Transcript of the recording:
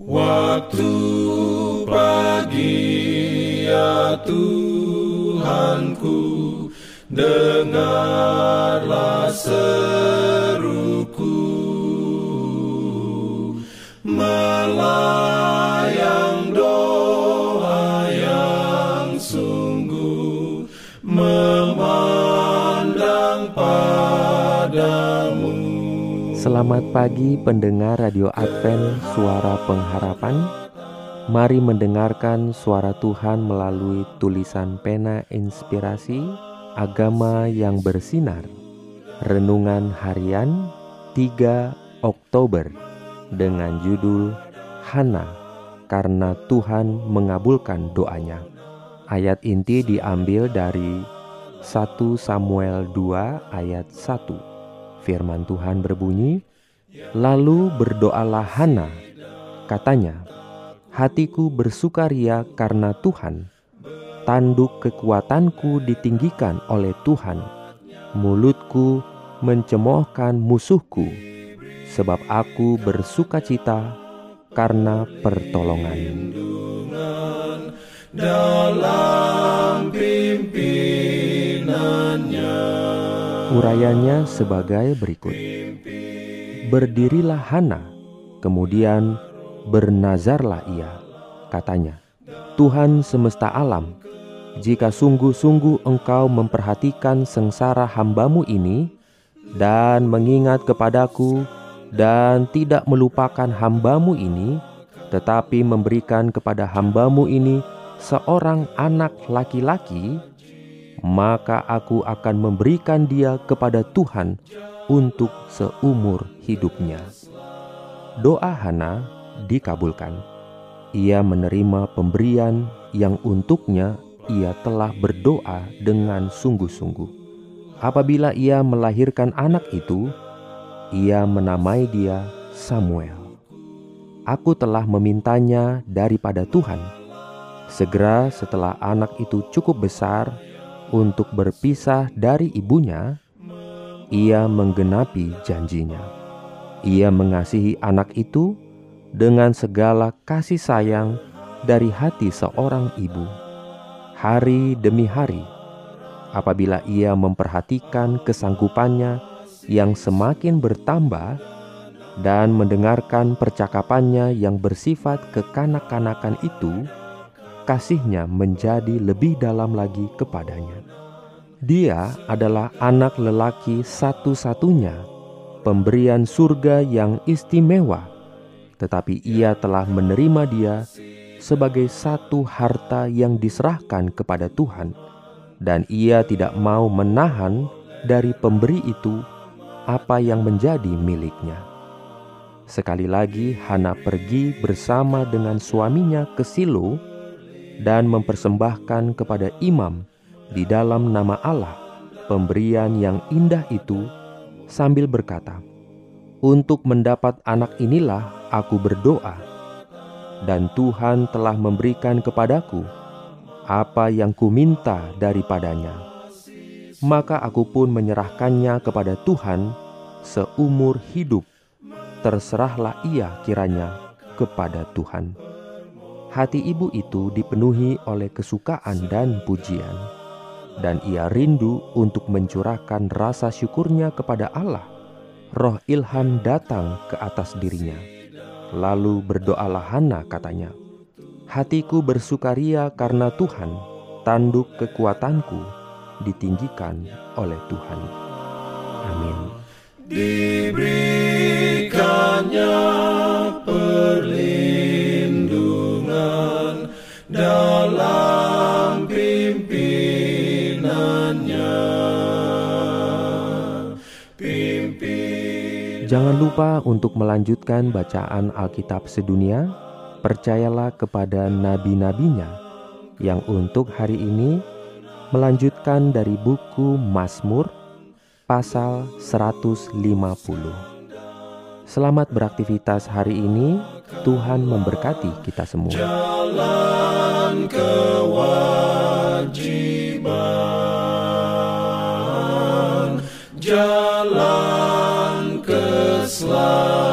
Waktu pagi ya Tuhanku, dengarlah seruku. Melayang doa yang sungguh, memandang padamu. Selamat pagi pendengar Radio Advent Suara Pengharapan. Mari mendengarkan suara Tuhan melalui tulisan pena inspirasi Agama yang Bersinar. Renungan Harian 3 Oktober dengan judul HANA, karena Tuhan mengabulkan doanya. Ayat inti diambil dari 1 Samuel 2 ayat 1. Firman Tuhan berbunyi, "Lalu berdoalah Hana, katanya, hatiku bersukaria karena Tuhan, tanduk kekuatanku ditinggikan oleh Tuhan, mulutku mencemohkan musuhku, sebab aku bersukacita karena pertolongan." Dalam pimpinannya. Urayanya sebagai berikut. Berdirilah Hana, kemudian bernazarlah ia. Katanya, Tuhan semesta alam, jika sungguh-sungguh engkau memperhatikan sengsara hambamu ini, dan mengingat kepadaku, dan tidak melupakan hambamu ini, tetapi memberikan kepada hambamu ini seorang anak laki-laki, maka aku akan memberikan dia kepada Tuhan untuk seumur hidupnya. Doa Hana dikabulkan. Ia menerima pemberian yang untuknya ia telah berdoa dengan sungguh-sungguh. Apabila ia melahirkan anak itu, ia menamai dia Samuel. Aku telah memintanya daripada Tuhan. Segera setelah anak itu cukup besar untuk berpisah dari ibunya, ia menggenapi janjinya. Ia mengasihi anak itu dengan segala kasih sayang dari hati seorang ibu. Hari demi hari, apabila ia memperhatikan kesanggupannya yang semakin bertambah dan mendengarkan percakapannya yang bersifat kekanak-kanakan itu, kasihnya menjadi lebih dalam lagi kepadanya. Dia adalah anak lelaki satu-satunya, pemberian surga yang istimewa, tetapi ia telah menerima dia sebagai satu harta yang diserahkan kepada Tuhan, dan ia tidak mau menahan dari pemberi itu apa yang menjadi miliknya. Sekali lagi Hana pergi bersama dengan suaminya ke Silo dan mempersembahkan kepada imam di dalam nama Allah pemberian yang indah itu sambil berkata, "Untuk mendapat anak inilah aku berdoa, dan Tuhan telah memberikan kepadaku apa yang kuminta daripadanya. Maka aku pun menyerahkannya kepada Tuhan seumur hidup, terserahlah ia kiranya kepada Tuhan." Hati ibu itu dipenuhi oleh kesukaan dan pujian, dan ia rindu untuk mencurahkan rasa syukurnya kepada Allah. Roh ilham datang ke atas dirinya. Lalu berdoalah Hana, katanya, hatiku bersukaria karena Tuhan, tanduk kekuatanku ditinggikan oleh Tuhan. Amin. Diberikannya dalam pimpinannya. Jangan lupa untuk melanjutkan bacaan Alkitab sedunia. Percayalah kepada nabi-nabinya, yang untuk hari ini melanjutkan dari buku Mazmur pasal 150. Selamat beraktivitas hari ini. Tuhan memberkati kita semua. Jalan kewajiban, jalan keselamatan.